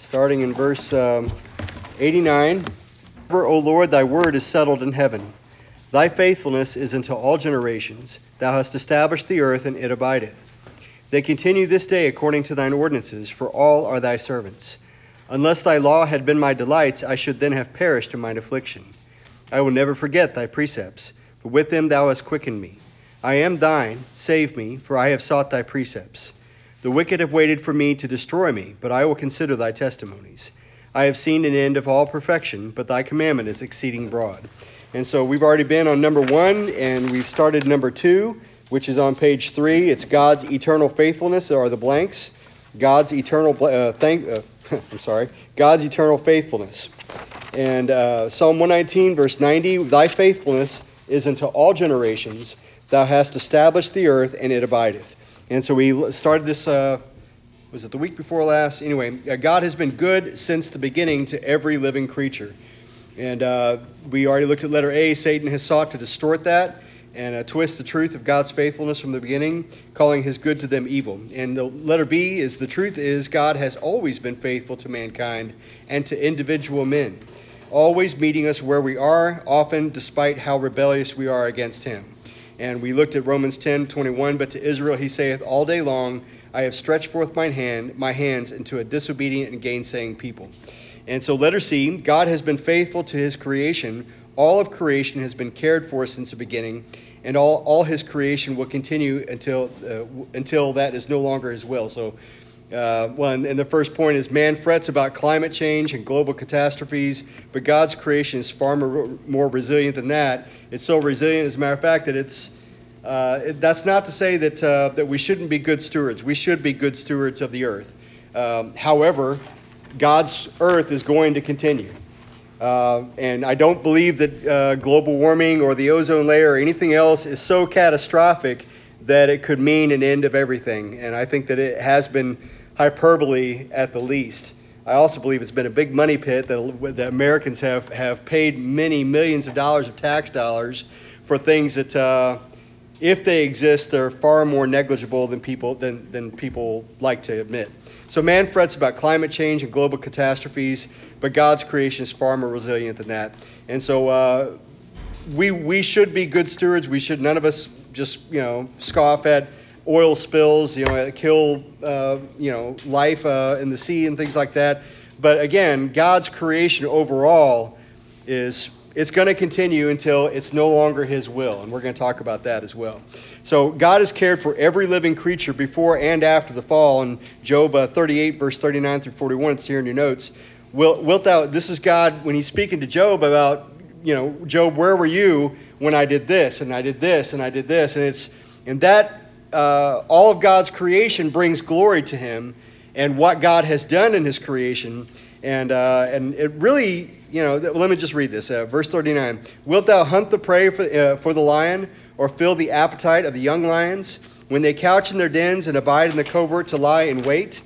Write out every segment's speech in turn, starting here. Starting in verse 89. Ever, O Lord, thy word is settled in heaven. Thy faithfulness is unto all generations. Thou hast established the earth, and it abideth. They continue this day according to thine ordinances, for all are thy servants. Unless thy law had been my delights, I should then have perished in mine affliction. I will never forget thy precepts, for with them thou hast quickened me. I am thine, save me, for I have sought thy precepts. The wicked have waited for me to destroy me, but I will consider thy testimonies. I have seen an end of all perfection, but thy commandment is exceeding broad. And so we've already been on number 1, and we've started number 2, which is on page 3. It's God's eternal faithfulness, or the blanks. God's eternal faithfulness. And Psalm 119, verse 90, thy faithfulness is unto all generations. Thou hast established the earth, and it abideth. And so we started this, was it the week before last? Anyway, God has been good since the beginning to every living creature. And we already looked at letter A. Satan has sought to distort that and twist the truth of God's faithfulness from the beginning, calling his good to them evil. And the letter B is the truth is God has always been faithful to mankind and to individual men, always meeting us where we are, often despite how rebellious we are against him. And we looked at Romans 10:21. But to Israel he saith, all day long I have stretched forth my hands into a disobedient and gainsaying people. And so letter C, God has been faithful to his creation. All of creation has been cared for since the beginning, and all his creation will continue until that is no longer his will. So, and the first point is man frets about climate change and global catastrophes, but God's creation is far more resilient than that. It's so resilient, as a matter of fact, that it's that's not to say that we shouldn't be good stewards. We should be good stewards of the earth. However, God's earth is going to continue. And I don't believe that global warming or the ozone layer or anything else is so catastrophic that it could mean an end of everything. And I think that it has been hyperbole at the least. I also believe it's been a big money pit that Americans have paid many millions of dollars of tax dollars for things that, if they exist, they're far more negligible than people like to admit. So man frets about climate change and global catastrophes, but God's creation is far more resilient than that. And so we should be good stewards. We should, none of us just scoff at oil spills, kill, life in the sea and things like that. But again, God's creation overall it's going to continue until it's no longer his will. And we're going to talk about that as well. So God has cared for every living creature before and after the fall. And Job 38, verse 39 through 41, it's here in your notes. Wilt thou, this is God when he's speaking to Job about, Job, where were you when I did this and I did this and I did this? And all of God's creation brings glory to him and what God has done in his creation. And it really, let me just read this. Verse 39, wilt thou hunt the prey for the lion, or fill the appetite of the young lions when they couch in their dens and abide in the covert to lie in wait?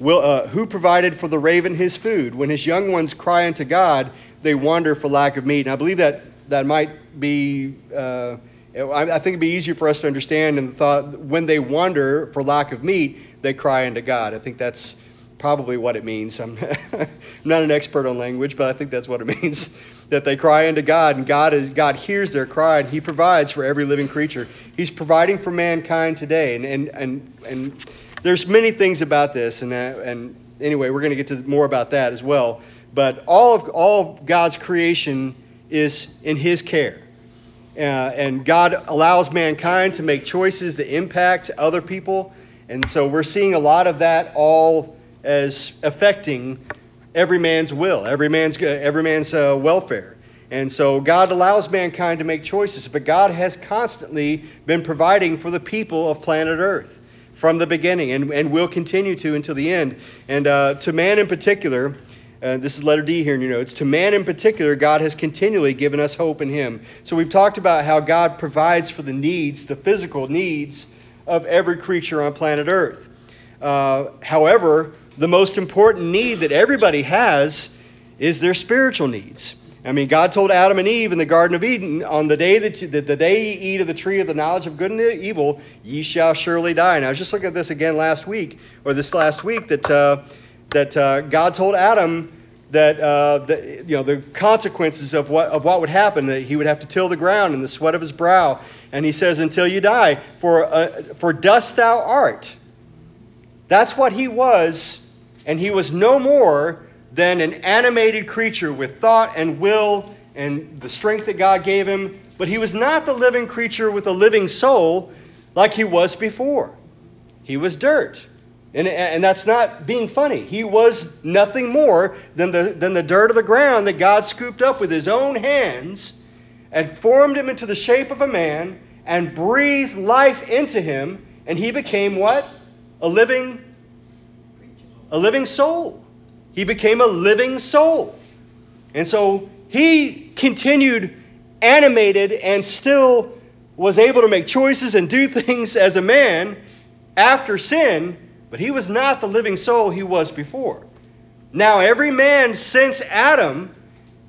Who provided for the raven his food? When his young ones cry unto God, they wander for lack of meat. And I believe that might be, I think it'd be easier for us to understand in the thought, when they wander for lack of meat, they cry unto God. I think that's probably what it means. I'm not an expert on language, but I think that's what it means, that they cry unto God, and God hears their cry, and he provides for every living creature. He's providing for mankind today, and there's many things about this, and anyway, we're going to get to more about that as well. But all of God's creation is in his care, and God allows mankind to make choices that impact other people, and so we're seeing a lot of that all as affecting every man's will, every man's welfare. And so God allows mankind to make choices, but God has constantly been providing for the people of planet Earth from the beginning, and will continue to until the end. And to man in particular, this is letter D here in your notes, to man in particular, God has continually given us hope in him. So we've talked about how God provides for the physical needs of every creature on planet Earth. However, the most important need that everybody has is their spiritual needs. I mean, God told Adam and Eve in the Garden of Eden, on the day that the day ye eat of the tree of the knowledge of good and evil, ye shall surely die. And I was just looking at this again last week, that God told Adam that you know, the consequences of what would happen, that he would have to till the ground in the sweat of his brow, and he says, until you die, for dust thou art. That's what he was, and he was no more than an animated creature with thought and will and the strength that God gave him. But he was not the living creature with a living soul like he was before. He was dirt. And that's not being funny. He was nothing more than the dirt of the ground that God scooped up with his own hands and formed him into the shape of a man and breathed life into him. And he became what? A living soul. He became a living soul. And so he continued animated and still was able to make choices and do things as a man after sin, but he was not the living soul he was before. Now every man since Adam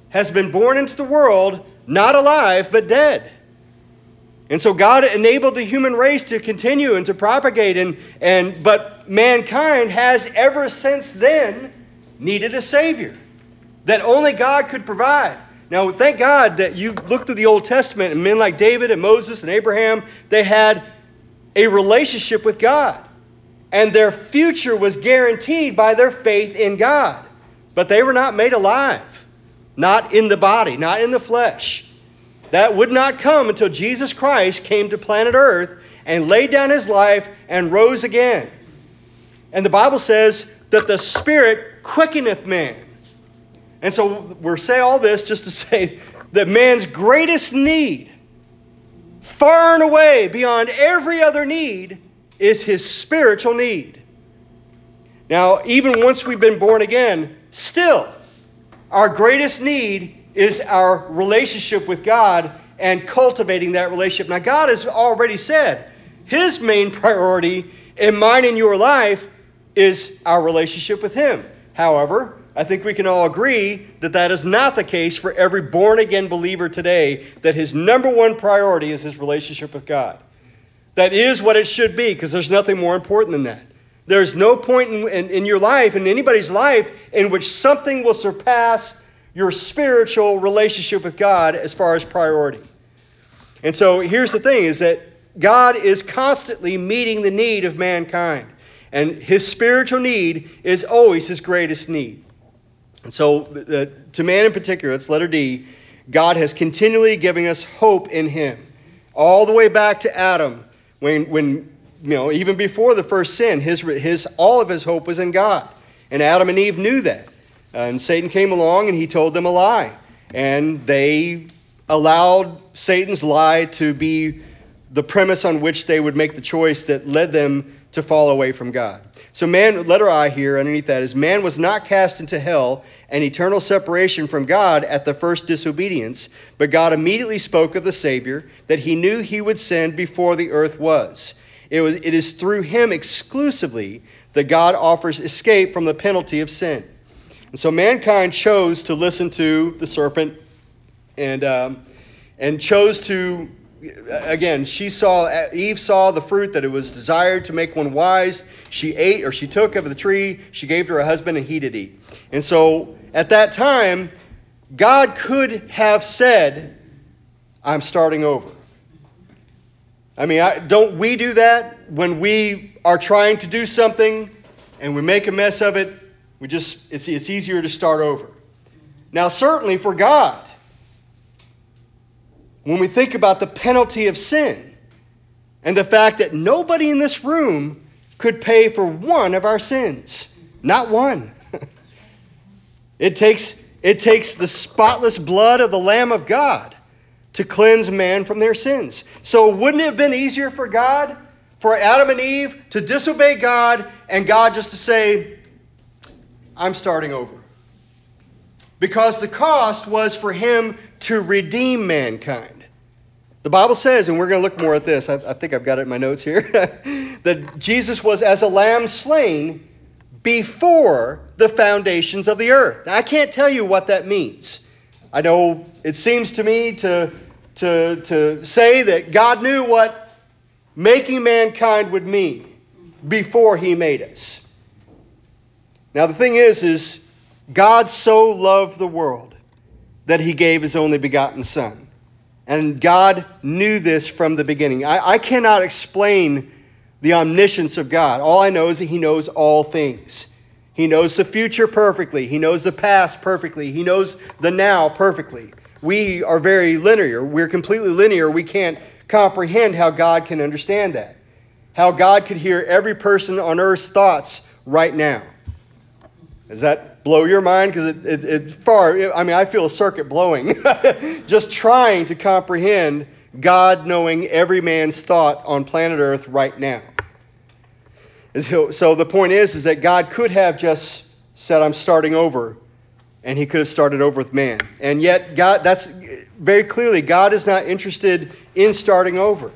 has been born into the world, not alive, but dead. And so God enabled the human race to continue and to propagate, but mankind has ever since then needed a Savior that only God could provide. Now, thank God that you look through the Old Testament and men like David and Moses and Abraham, they had a relationship with God. And their future was guaranteed by their faith in God. But they were not made alive, not in the body, not in the flesh. That would not come until Jesus Christ came to planet Earth and laid down his life and rose again. And the Bible says that the Spirit quickeneth man. And so we're saying all this just to say that man's greatest need, far and away beyond every other need, is his spiritual need. Now, even once we've been born again, still our greatest need is our relationship with God and cultivating that relationship. Now, God has already said his main priority in mine and your life is our relationship with him. However, I think we can all agree that that is not the case for every born-again believer today, that his number one priority is his relationship with God. That is what it should be, because there's nothing more important than that. There's no point in your life, in anybody's life, in which something will surpass your spiritual relationship with God as far as priority. And so here's the thing, is that God is constantly meeting the need of mankind. And his spiritual need is always his greatest need. And so to man in particular, that's letter D, God has continually given us hope in him. All the way back to Adam, when you know, even before the first sin, his all of his hope was in God. And Adam and Eve knew that. And Satan came along and he told them a lie. And they allowed Satan's lie to be the premise on which they would make the choice that led them to fall away from God. So man, letter I here underneath that is, man was not cast into hell and eternal separation from God at the first disobedience, but God immediately spoke of the Savior that he knew he would send before the earth was. It is through him exclusively that God offers escape from the penalty of sin. And so mankind chose to listen to the serpent and chose to... Again, Eve saw the fruit that it was desired to make one wise. She took of the tree. She gave to her husband, and he did eat. And so at that time, God could have said, I'm starting over. I mean, don't we do that when we are trying to do something and we make a mess of it? We just it's easier to start over. Now, certainly for God, when we think about the penalty of sin and the fact that nobody in this room could pay for one of our sins, not one. It takes the spotless blood of the Lamb of God to cleanse man from their sins. So wouldn't it have been easier for God, for Adam and Eve to disobey God and God just to say, I'm starting over? Because the cost was for him to redeem mankind. The Bible says, and we're going to look more at this, I think I've got it in my notes here, that Jesus was as a lamb slain before the foundations of the earth. Now, I can't tell you what that means. I know it seems to me to say that God knew what making mankind would mean before he made us. Now the thing is God so loved the world that he gave his only begotten Son. And God knew this from the beginning. I cannot explain the omniscience of God. All I know is that he knows all things. He knows the future perfectly. He knows the past perfectly. He knows the now perfectly. We are very linear. We're completely linear. We can't comprehend how God can understand that. How God could hear every person on earth's thoughts right now. Does that blow your mind? Because I feel a circuit blowing. Just trying to comprehend God knowing every man's thought on planet Earth right now. And so the point is that God could have just said, I'm starting over. And he could have started over with man. And yet, God, that's very clearly, God is not interested in starting over.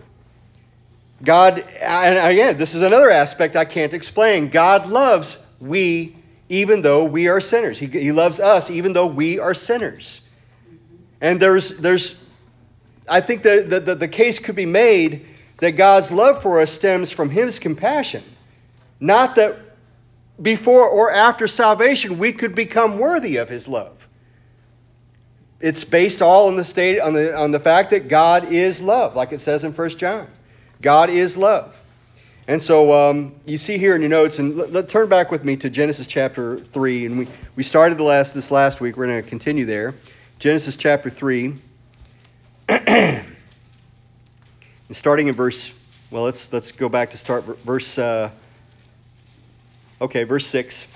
God, and again, this is another aspect I can't explain. God loves we even though we are sinners. He loves us even though we are sinners. And there's I think that the case could be made that God's love for us stems from his compassion. Not that before or after salvation we could become worthy of his love. It's based all on the fact that God is love, like it says in 1 John. God is love. And so you see here in your notes, and turn back with me to Genesis chapter 3. And we started this last week. We're going to continue there. Genesis chapter 3. And starting in verse, well, let's go back to start verse 6.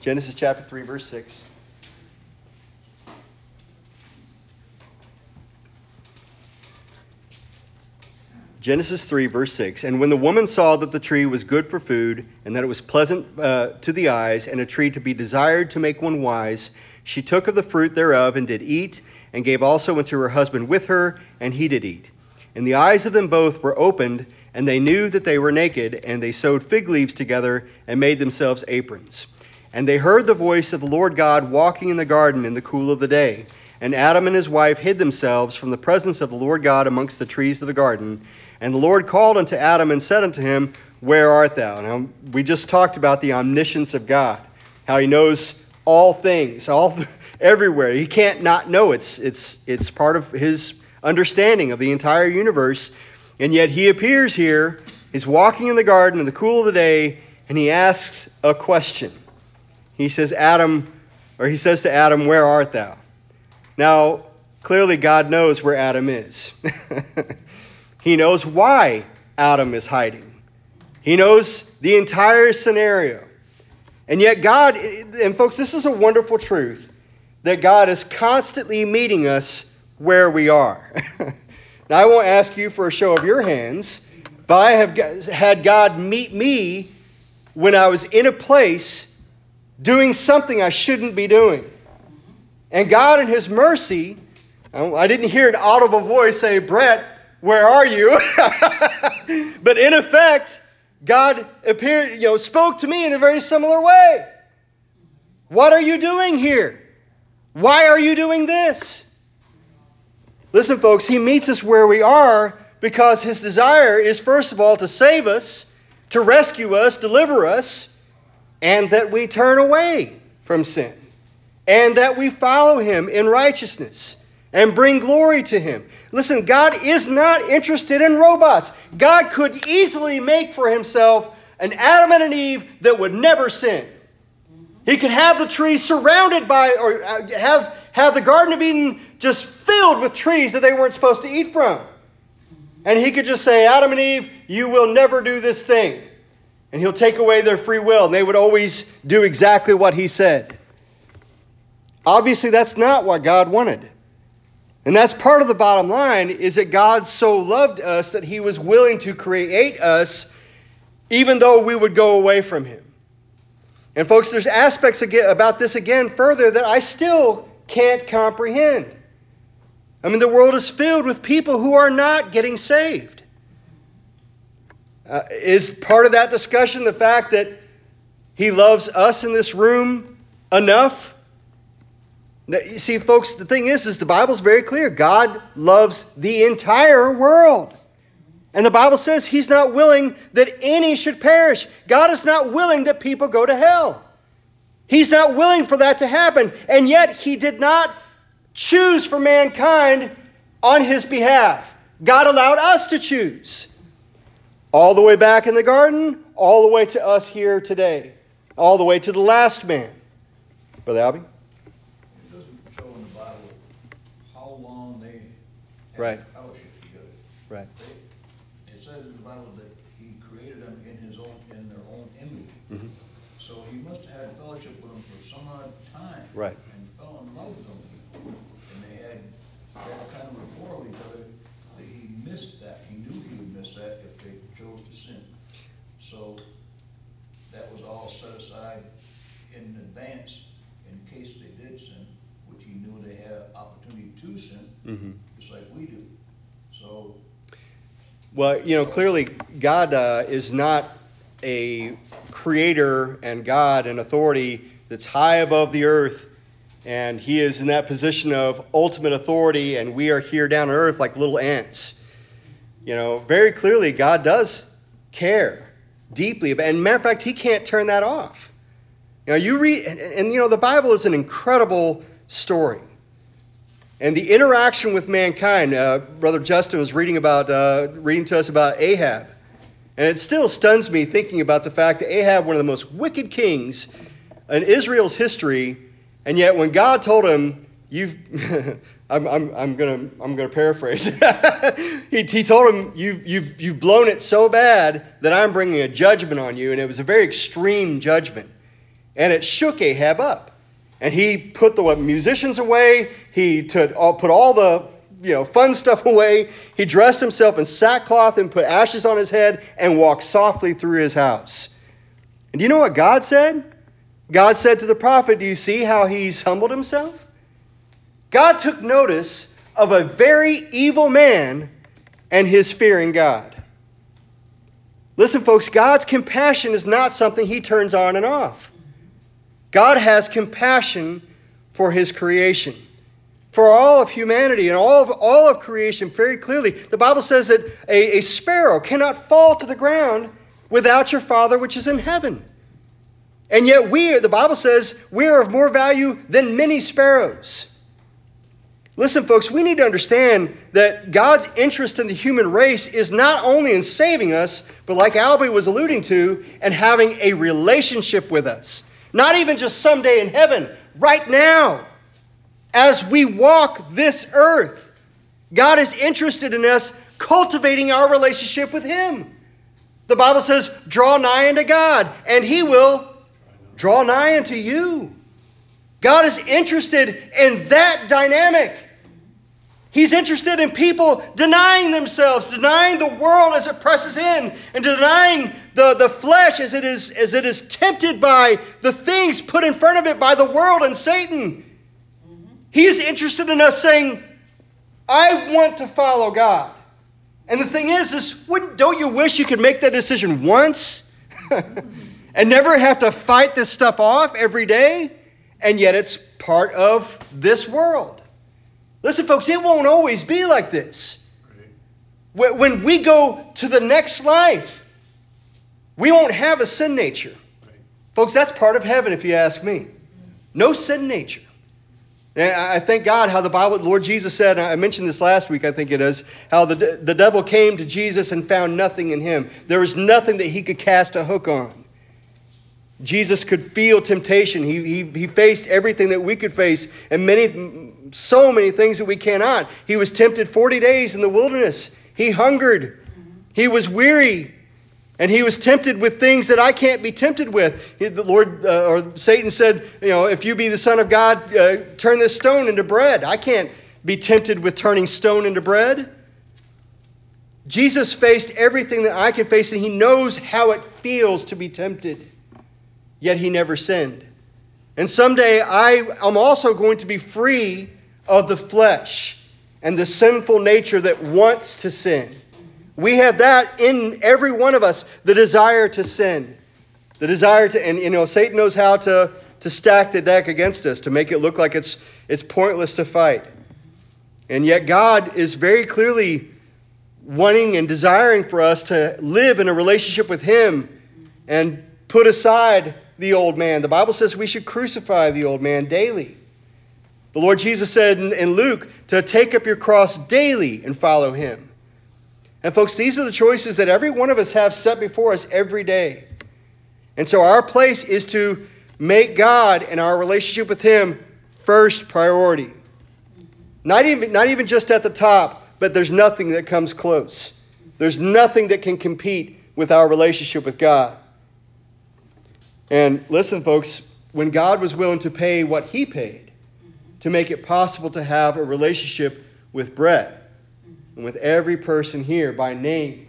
Genesis chapter 3, verse 6. Genesis 3, verse 6. And when the woman saw that the tree was good for food, and that it was pleasant to the eyes, and a tree to be desired to make one wise, she took of the fruit thereof, and did eat, and gave also unto her husband with her, and he did eat. And the eyes of them both were opened, and they knew that they were naked, and they sewed fig leaves together, and made themselves aprons. And they heard the voice of the Lord God walking in the garden in the cool of the day. And Adam and his wife hid themselves from the presence of the Lord God amongst the trees of the garden. And the Lord called unto Adam and said unto him, Where art thou? Now, we just talked about the omniscience of God, how he knows all things, everywhere. He can't not know. It's part of his understanding of the entire universe. And yet he appears here, he's walking in the garden in the cool of the day, and he asks a question. He says to Adam, Where art thou? Now, clearly God knows where Adam is. He knows why Adam is hiding. He knows the entire scenario. And yet God, and folks, this is a wonderful truth, that God is constantly meeting us where we are. Now, I won't ask you for a show of your hands, but I have had God meet me when I was in a place doing something I shouldn't be doing. And God in his mercy, I didn't hear an audible voice say, Brett, where are you? But in effect, God appeared, spoke to me in a very similar way. What are you doing here? Why are you doing this? Listen, folks, he meets us where we are because his desire is, first of all, to save us, to rescue us, deliver us, and that we turn away from sin, and that we follow him in righteousness and bring glory to him. Listen, God is not interested in robots. God could easily make for himself an Adam and an Eve that would never sin. He could have the tree surrounded by, or have the Garden of Eden just filled with trees that they weren't supposed to eat from. And he could just say, Adam and Eve, you will never do this thing. And he'll take away their free will. And they would always do exactly what he said. Obviously, that's not what God wanted. And that's part of the bottom line, is that God so loved us that he was willing to create us even though we would go away from him. And folks, there's aspects about this again further that I still can't comprehend. I mean, the world is filled with people who are not getting saved. Is part of that discussion the fact that he loves us in this room enough You see, folks, the thing is the Bible's very clear. God loves the entire world. And the Bible says he's not willing that any should perish. God is not willing that people go to hell. He's not willing for that to happen. And yet he did not choose for mankind on his behalf. God allowed us to choose. All the way back in the garden, all the way to us here today, all the way to the last man. Brother Albie? It doesn't show in the Bible how long they had fellowship together. Right. It says in the Bible that he created them in their own image. Mm-hmm. So he must have had fellowship with them for some odd time. Right. And fell in love with them. And they had that kind of rapport with each other that he missed that. He knew he would miss that if they chose to sin. So that was all set aside in advance in case they did sin, which he knew they had an opportunity to sin, mm-hmm. just like we do. So, well, you know, clearly God is not a creator and God and authority that's high above the earth, and he is in that position of ultimate authority, and we are here down on earth like little ants. You know, very clearly God does care deeply, and matter of fact, he can't turn that off. Now you read, and you know, the Bible is an incredible story. And the interaction with mankind, Brother Justin was reading to us about Ahab. And it still stuns me thinking about the fact that Ahab, one of the most wicked kings in Israel's history, and yet when God told him, I'm gonna paraphrase. he told him, you've blown it so bad that I'm bringing a judgment on you, and it was a very extreme judgment. And it shook Ahab up. And he put the musicians away. He put all the fun stuff away. He dressed himself in sackcloth and put ashes on his head and walked softly through his house. And do you know what God said? God said to the prophet, do you see how he's humbled himself? God took notice of a very evil man and his fear in God. Listen, folks, God's compassion is not something he turns on and off. God has compassion for his creation, for all of humanity and all of creation very clearly. The Bible says that a sparrow cannot fall to the ground without your Father which is in heaven. And yet the Bible says, we are of more value than many sparrows. Listen, folks, we need to understand that God's interest in the human race is not only in saving us, but like Albie was alluding to, and having a relationship with us. Not even just someday in heaven, right now, as we walk this earth, God is interested in us cultivating our relationship with him. The Bible says, draw nigh unto God, and he will draw nigh unto you. God is interested in that dynamic. He's interested in people denying themselves, denying the world as it presses in, and denying the flesh as it is tempted by the things put in front of it by the world and Satan. Mm-hmm. He is interested in us saying, I want to follow God. And the thing is don't you wish you could make that decision once and never have to fight this stuff off every day? And yet it's part of this world. Listen, folks, it won't always be like this. When we go to the next life, we won't have a sin nature. Folks, that's part of heaven, if you ask me. No sin nature. And I thank God how the Bible, Lord Jesus said, and I mentioned this last week, I think it is, how the devil came to Jesus and found nothing in him. There was nothing that he could cast a hook on. Jesus could feel temptation. He faced everything that we could face, and so many things that we cannot. He was tempted 40 days in the wilderness. He hungered. He was weary. And he was tempted with things that I can't be tempted with. The Lord or Satan said, if you be the Son of God, turn this stone into bread. I can't be tempted with turning stone into bread. Jesus faced everything that I can face, and he knows how it feels to be tempted. Yet he never sinned. And someday I am also going to be free of the flesh and the sinful nature that wants to sin. We have that in every one of us, the desire to sin. The desire to, and Satan knows how to stack the deck against us, to make it look like it's It's pointless to fight. And yet God is very clearly wanting and desiring for us to live in a relationship with Him and put aside the old man. The Bible says we should crucify the old man daily. The Lord Jesus said in Luke to take up your cross daily and follow Him. And folks, these are the choices that every one of us have set before us every day. And so our place is to make God and our relationship with Him first priority. Not even just at the top, but there's nothing that comes close. There's nothing that can compete with our relationship with God. And listen, folks, when God was willing to pay what He paid to make it possible to have a relationship with Brett and with every person here by name,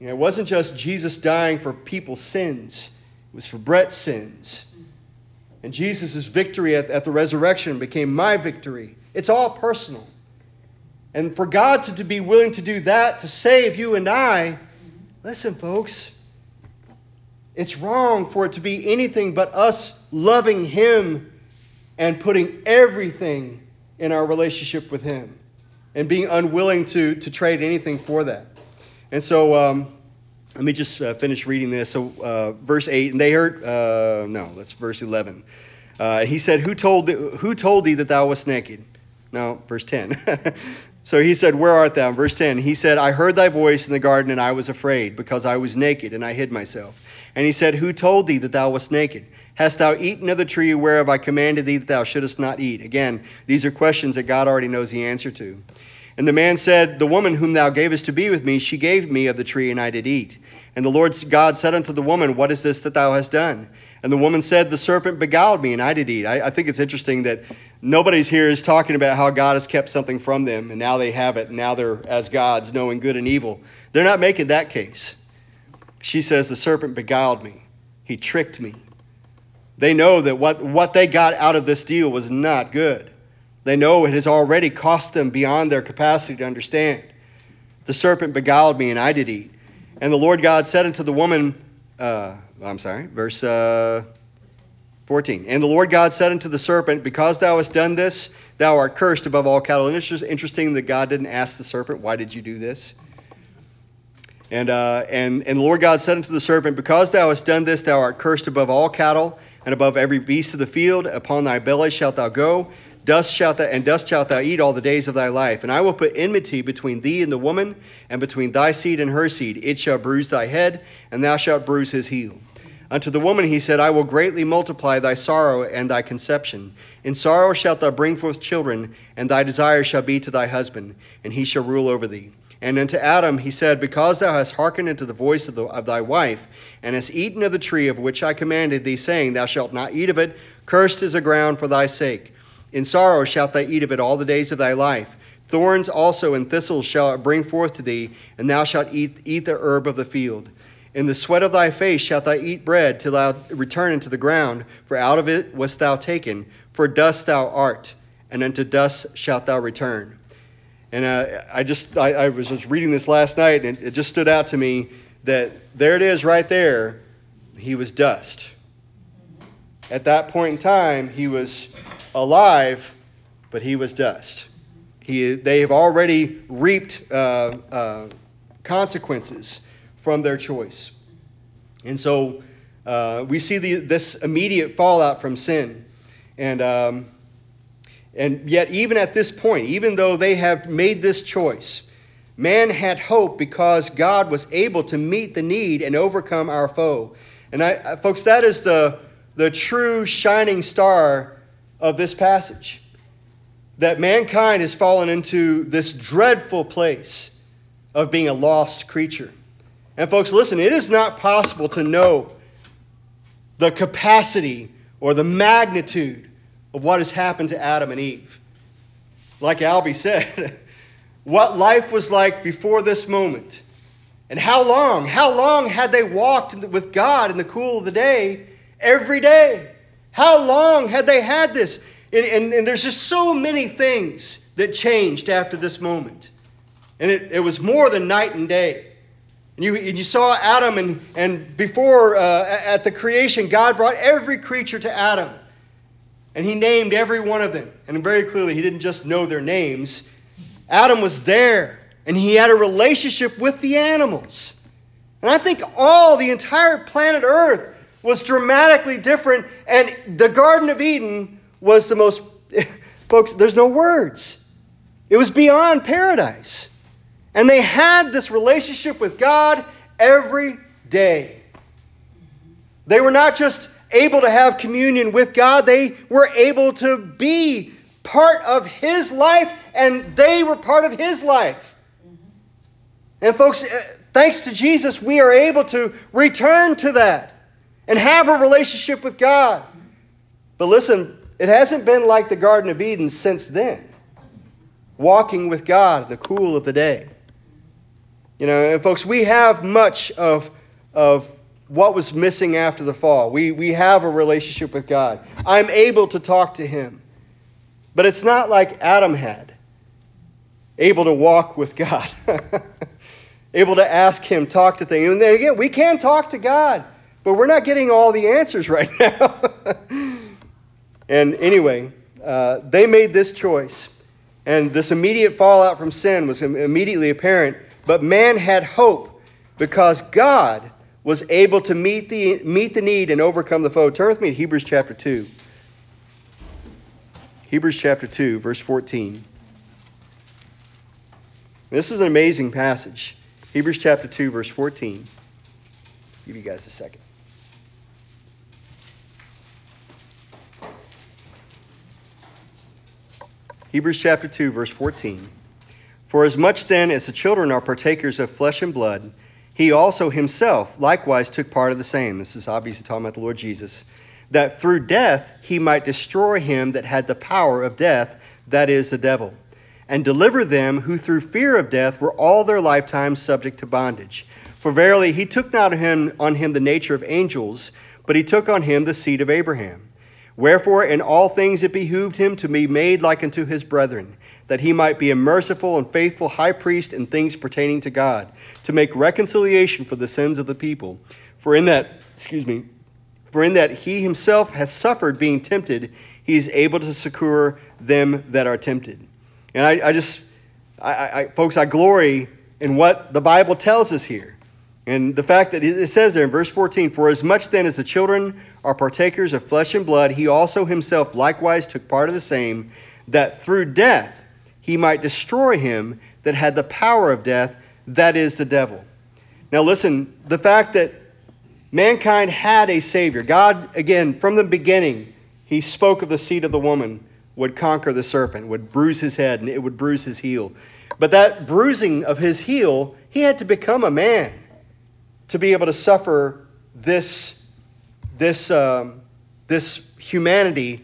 you know, it wasn't just Jesus dying for people's sins. It was for Brett's sins. And Jesus' victory at the resurrection became my victory. It's all personal. And for God to be willing to do that, to save you and I, listen, folks, it's wrong for it to be anything but us loving Him and putting everything in our relationship with Him and being unwilling to trade anything for that. And so let me just finish reading this. So verse 8, and they heard, that's verse 11. And he said, who told thee that thou wast naked? No, verse 10. So he said, where art thou? In verse 10, he said, I heard thy voice in the garden, and I was afraid, because I was naked, and I hid myself. And he said, who told thee that thou wast naked? Hast thou eaten of the tree whereof I commanded thee that thou shouldest not eat? Again, these are questions that God already knows the answer to. And the man said, the woman whom thou gavest to be with me, she gave me of the tree, and I did eat. And the Lord God said unto the woman, what is this that thou hast done? And the woman said, the serpent beguiled me, and I did eat. I think it's interesting that nobody's here is talking about how God has kept something from them, and now they have it, and now they're as gods, knowing good and evil. They're not making that case. She says, the serpent beguiled me. He tricked me. They know that what they got out of this deal was not good. They know it has already cost them beyond their capacity to understand. The serpent beguiled me, and I did eat. And the Lord God said unto the woman, verse 14. And the Lord God said unto the serpent, because thou hast done this, thou art cursed above all cattle. And it's just interesting that God didn't ask the serpent, why did you do this? And the Lord God said unto the serpent, because thou hast done this, thou art cursed above all cattle, and above every beast of the field. Upon thy belly shalt thou go, dust shalt thou eat all the days of thy life. And I will put enmity between thee and the woman, and between thy seed and her seed. It shall bruise thy head, and thou shalt bruise his heel. Unto the woman he said, I will greatly multiply thy sorrow and thy conception. In sorrow shalt thou bring forth children, and thy desire shall be to thy husband, and he shall rule over thee. And unto Adam he said, because thou hast hearkened unto the voice of thy wife, and hast eaten of the tree of which I commanded thee, saying, thou shalt not eat of it, cursed is the ground for thy sake. In sorrow shalt thou eat of it all the days of thy life. Thorns also and thistles shall it bring forth to thee, and thou shalt eat the herb of the field. In the sweat of thy face shalt thou eat bread, till thou return into the ground, for out of it wast thou taken, for dust thou art, and unto dust shalt thou return. And I was just reading this last night, and it just stood out to me that there it is right there. He was dust. At that point in time, he was alive, but he was dust. They have already reaped consequences from their choice. And so we see this immediate fallout from sin. And yet even at this point, even though they have made this choice, man had hope because God was able to meet the need and overcome our foe. And folks, that is the true shining star of this passage, that mankind has fallen into this dreadful place of being a lost creature. And folks, listen, it is not possible to know the capacity or the magnitude of what has happened to Adam and Eve. Like Albie said, what life was like before this moment, and how long had they walked with God in the cool of the day every day? How long had they had this? And there's just so many things that changed after this moment. And it was more than night and day. And you saw Adam, and before at the creation, God brought every creature to Adam. And he named every one of them. And very clearly, he didn't just know their names. Adam was there, and he had a relationship with the animals. And I think the entire planet Earth was dramatically different. And the Garden of Eden was the most, folks, there's no words. It was beyond paradise. And they had this relationship with God every day. They were not just able to have communion with God. They were able to be part of His life, and they were part of His life. And folks, thanks to Jesus, we are able to return to that and have a relationship with God. But listen, it hasn't been like the Garden of Eden since then. Walking with God in the cool of the day. You know, and folks, we have much of what was missing after the fall. We have a relationship with God. I'm able to talk to Him. But it's not like Adam had. Able to walk with God. Able to ask Him, talk to things. And then again, we can talk to God, but we're not getting all the answers right now. And anyway, they made this choice. And this immediate fallout from sin was immediately apparent. But man had hope because God was able to meet the need and overcome the foe. Turn with me to Hebrews chapter 2. Hebrews chapter 2, verse 14. This is an amazing passage. Hebrews chapter 2, verse 14. Give you guys a second. Hebrews chapter 2, verse 14. For as much then as the children are partakers of flesh and blood, He also Himself likewise took part of the same. This is obviously talking about the Lord Jesus. That through death He might destroy him that had the power of death, that is, the devil, and deliver them who through fear of death were all their lifetime subject to bondage. For verily He took not on him the nature of angels, but He took on Him the seed of Abraham. Wherefore in all things it behooved Him to be made like unto His brethren, that He might be a merciful and faithful high priest in things pertaining to God, to make reconciliation for the sins of the people. For in that He Himself has suffered being tempted, He is able to succor them that are tempted. And I glory in what the Bible tells us here. And the fact that it says there in verse 14, for as much then as the children are partakers of flesh and blood, He also Himself likewise took part of the same, that through death He might destroy him that had the power of death, that is, the devil. Now listen, the fact that mankind had a Savior. God, again, from the beginning, He spoke of the seed of the woman would conquer the serpent, would bruise his head, and it would bruise his heel. But that bruising of his heel, He had to become a man to be able to suffer this humanity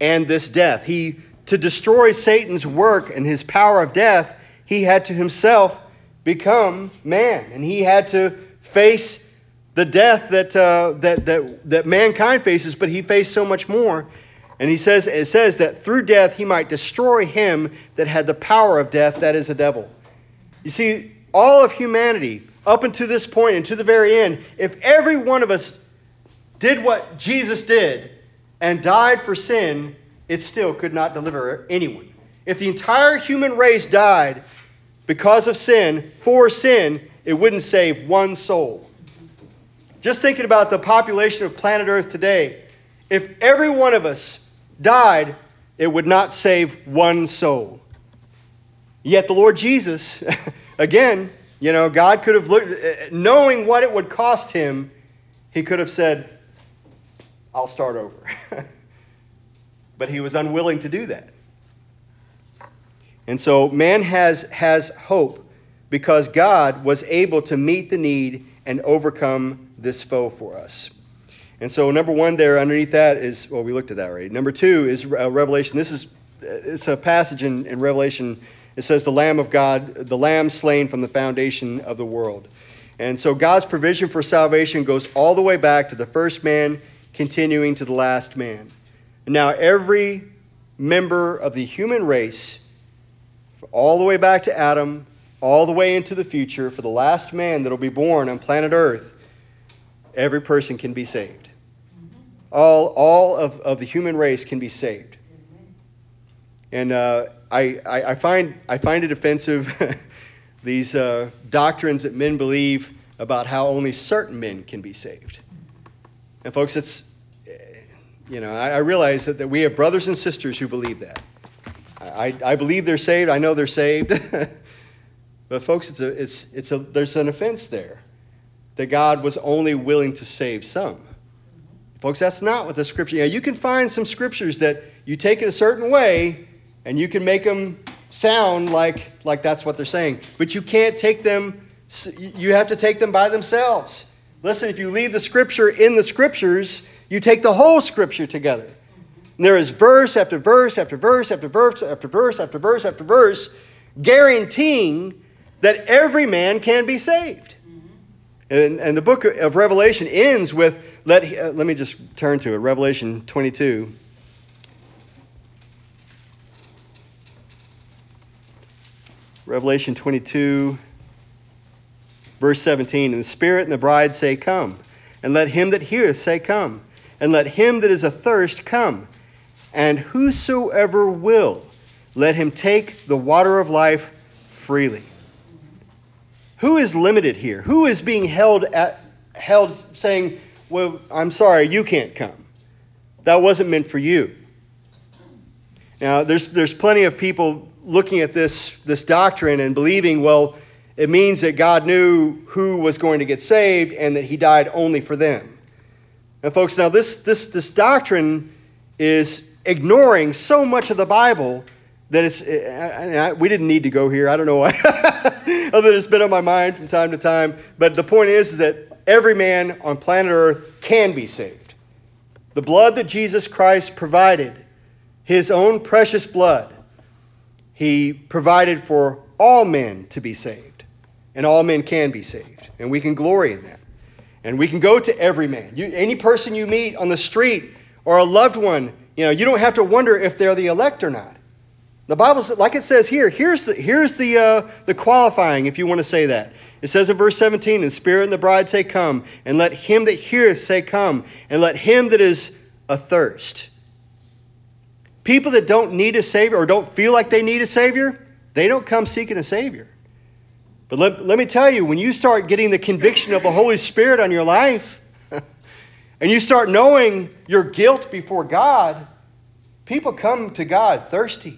and this death. To destroy Satan's work and his power of death, He had to Himself become man, and He had to face the death that mankind faces. But He faced so much more. And it says that through death He might destroy him that had the power of death, that is, the devil. You see, all of humanity up until this point and to the very end, if every one of us did what Jesus did and died for sin, it still could not deliver anyone. If the entire human race died because of sin, for sin, it wouldn't save one soul. Just thinking about the population of planet Earth today, if every one of us died, it would not save one soul. Yet the Lord Jesus, again, you know, God could have looked, knowing what it would cost Him, He could have said, I'll start over. But He was unwilling to do that. And so man has hope because God was able to meet the need and overcome this foe for us. And so number one there underneath that is, well, we looked at that already. Number two is Revelation. It's a passage in Revelation. It says the Lamb of God, the Lamb slain from the foundation of the world. And so God's provision for salvation goes all the way back to the first man, continuing to the last man. Now every member of the human race, all the way back to Adam, all the way into the future, for the last man that will be born on planet Earth, every person can be saved. all of the human race can be saved. And I find it offensive these doctrines that men believe about how only certain men can be saved. And folks, it's, you know, I realize that we have brothers and sisters who believe that. I believe they're saved. I know they're saved. But folks, it's a there's an offense there that God was only willing to save some. Folks, that's not what the scripture. You know, you can find some scriptures that you take it a certain way, and you can make them sound like that's what they're saying. But you can't take them. You have to take them by themselves. Listen, if you leave the scripture in the scriptures, you take the whole scripture together. And there is verse after verse after verse after verse after verse after verse after verse guaranteeing that every man can be saved. And the book of Revelation ends with, let me just turn to it, Revelation 22. Revelation 22, verse 17. And the Spirit and the bride say, come. And let him that heareth say, come. And let him that is athirst come. And whosoever will, let him take the water of life freely. Who is limited here? Who is being held saying, well, I'm sorry, you can't come. That wasn't meant for you. Now, there's plenty of people looking at this doctrine and believing, well, it means that God knew who was going to get saved and that he died only for them. And folks, now this doctrine is ignoring so much of the Bible that it's, we didn't need to go here. I don't know why. Other than it's been on my mind from time to time. But the point is that every man on planet Earth can be saved. The blood that Jesus Christ provided, his own precious blood, he provided for all men to be saved. And all men can be saved. And we can glory in that. And we can go to every man. Any person you meet on the street or a loved one, you know, you don't have to wonder if they're the elect or not. The Bible, like it says here, here's the qualifying, if you want to say that. It says in verse 17, and the Spirit and the bride say, come. And let him that heareth say, come. And let him that is athirst. People that don't need a Savior or don't feel like they need a Savior, they don't come seeking a Savior. But let me tell you, when you start getting the conviction of the Holy Spirit on your life, and you start knowing your guilt before God, people come to God thirsty.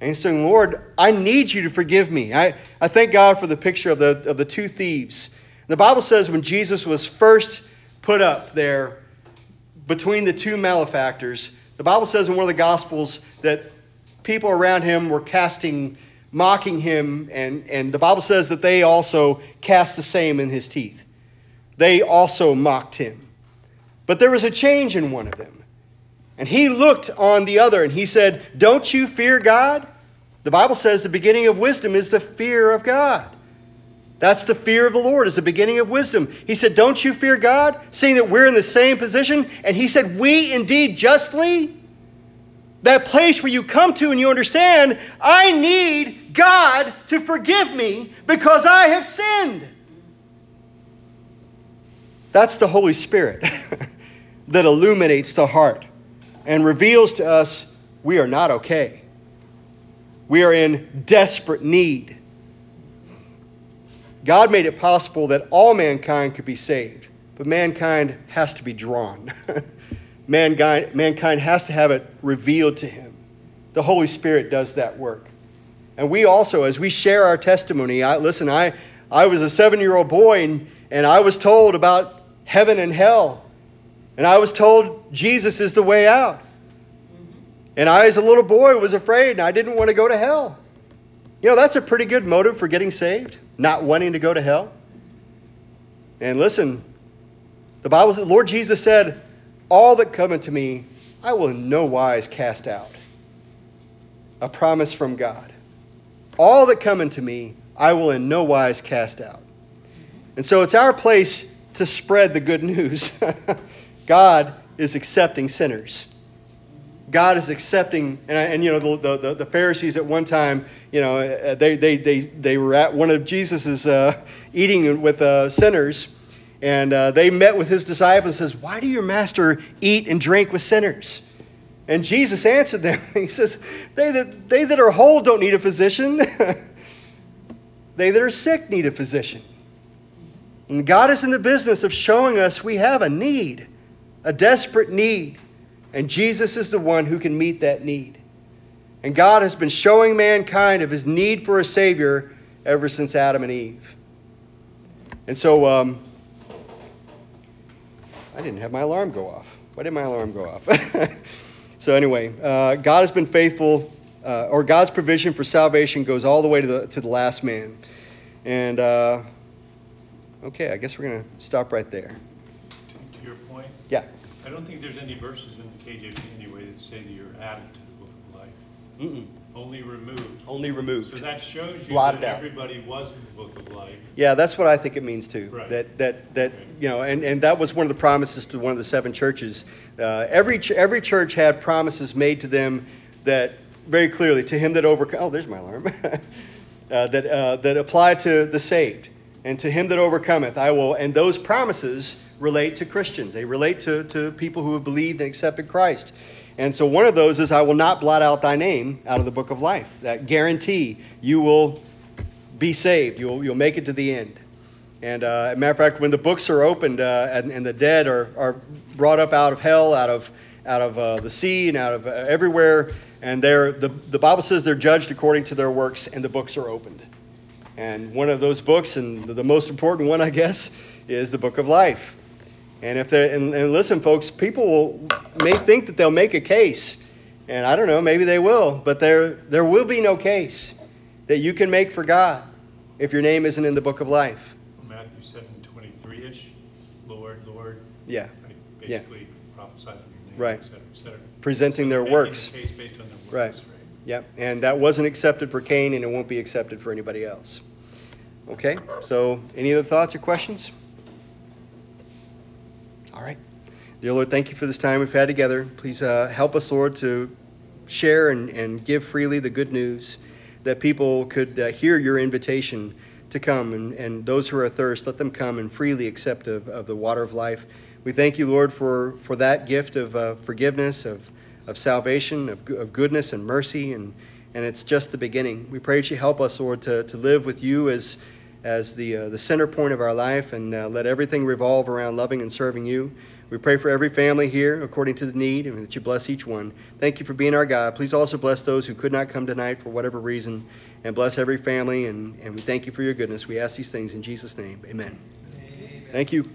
And he's saying, Lord, I need you to forgive me. I thank God for the picture of the two thieves. The Bible says when Jesus was first put up there between the two malefactors, the Bible says in one of the Gospels that people around him were mocking him, and the Bible says that they also cast the same in his teeth. They also mocked him. But there was a change in one of them. And he looked on the other and he said, don't you fear God? The Bible says the beginning of wisdom is the fear of God. That's the fear of the Lord is the beginning of wisdom. He said, don't you fear God? Seeing that we're in the same position. And he said, we indeed justly. That place where you come to and you understand, I need God to forgive me because I have sinned. That's the Holy Spirit that illuminates the heart. And reveals to us we are not okay. We are in desperate need. God made it possible that all mankind could be saved. But mankind has to be drawn. Mankind has to have it revealed to him. The Holy Spirit does that work. And we also, as we share our testimony, I was a 7-year-old boy and I was told about heaven and hell. And I was told Jesus is the way out. And I, as a little boy, was afraid and I didn't want to go to hell. You know, that's a pretty good motive for getting saved, not wanting to go to hell. And listen, the Bible says, Lord Jesus said, all that cometh to me, I will in no wise cast out. A promise from God. All that cometh to me, I will in no wise cast out. And so it's our place to spread the good news. God is accepting sinners. God is accepting, and you know the Pharisees at one time, you know, they were at one of Jesus's eating with sinners, And they met with his disciples and says, why do your master eat and drink with sinners? And Jesus answered them. He says, they that are whole don't need a physician. They that are sick need a physician. And God is in the business of showing us we have a need, a desperate need. And Jesus is the one who can meet that need. And God has been showing mankind of his need for a Savior ever since Adam and Eve. And so I didn't have my alarm go off. Why didn't my alarm go off? So anyway, God has been faithful, or God's provision for salvation goes all the way to the last man. And okay, I guess we're going to stop right there. To your point? Yeah. I don't think there's any verses in the KJV anyway that say that you're added to the book of life. Mm-mm. Only removed. Only removed. So that shows you blotted that out. Everybody was in the book of life. Yeah, that's what I think it means too. Right. That okay. You know, and that was one of the promises to one of the seven churches. Every church had promises made to them that very clearly to him that overcome. Oh, there's my alarm. that apply to the saved, and to him that overcometh, I will. And those promises relate to Christians. They relate to people who have believed and accepted Christ. And so one of those is, I will not blot out thy name out of the book of life. That guarantee you will be saved. You'll make it to the end. And as a matter of fact, when the books are opened and the dead are brought up out of hell, out of the sea, and out of everywhere, and the Bible says they're judged according to their works, and the books are opened. And one of those books, and the most important one, I guess, is the book of life. And if they and listen, folks, people may think that they'll make a case, and I don't know, maybe they will, but there will be no case that you can make for God if your name isn't in the book of life. Matthew 7:23-ish, Lord, Lord. Yeah. Basically, prophesying your name, right. Et cetera, et cetera. Presenting their works. Case based on their works. Right. Right. Yep. And that wasn't accepted for Cain, and it won't be accepted for anybody else. Okay. So, any other thoughts or questions? All right. Dear Lord, thank you for this time we've had together. Please help us, Lord, to share and give freely the good news that people could hear your invitation to come. And those who are athirst, let them come and freely accept of the water of life. We thank you, Lord, for that gift of forgiveness, of salvation, of goodness and mercy. And it's just the beginning. We pray that you help us, Lord, to live with you as the center point of our life, and let everything revolve around loving and serving you. We pray for every family here according to the need, and that you bless each one. Thank you for being our God. Please also bless those who could not come tonight for whatever reason, and bless every family, and we thank you for your goodness. We ask these things in Jesus' name. Amen. Amen. Thank you.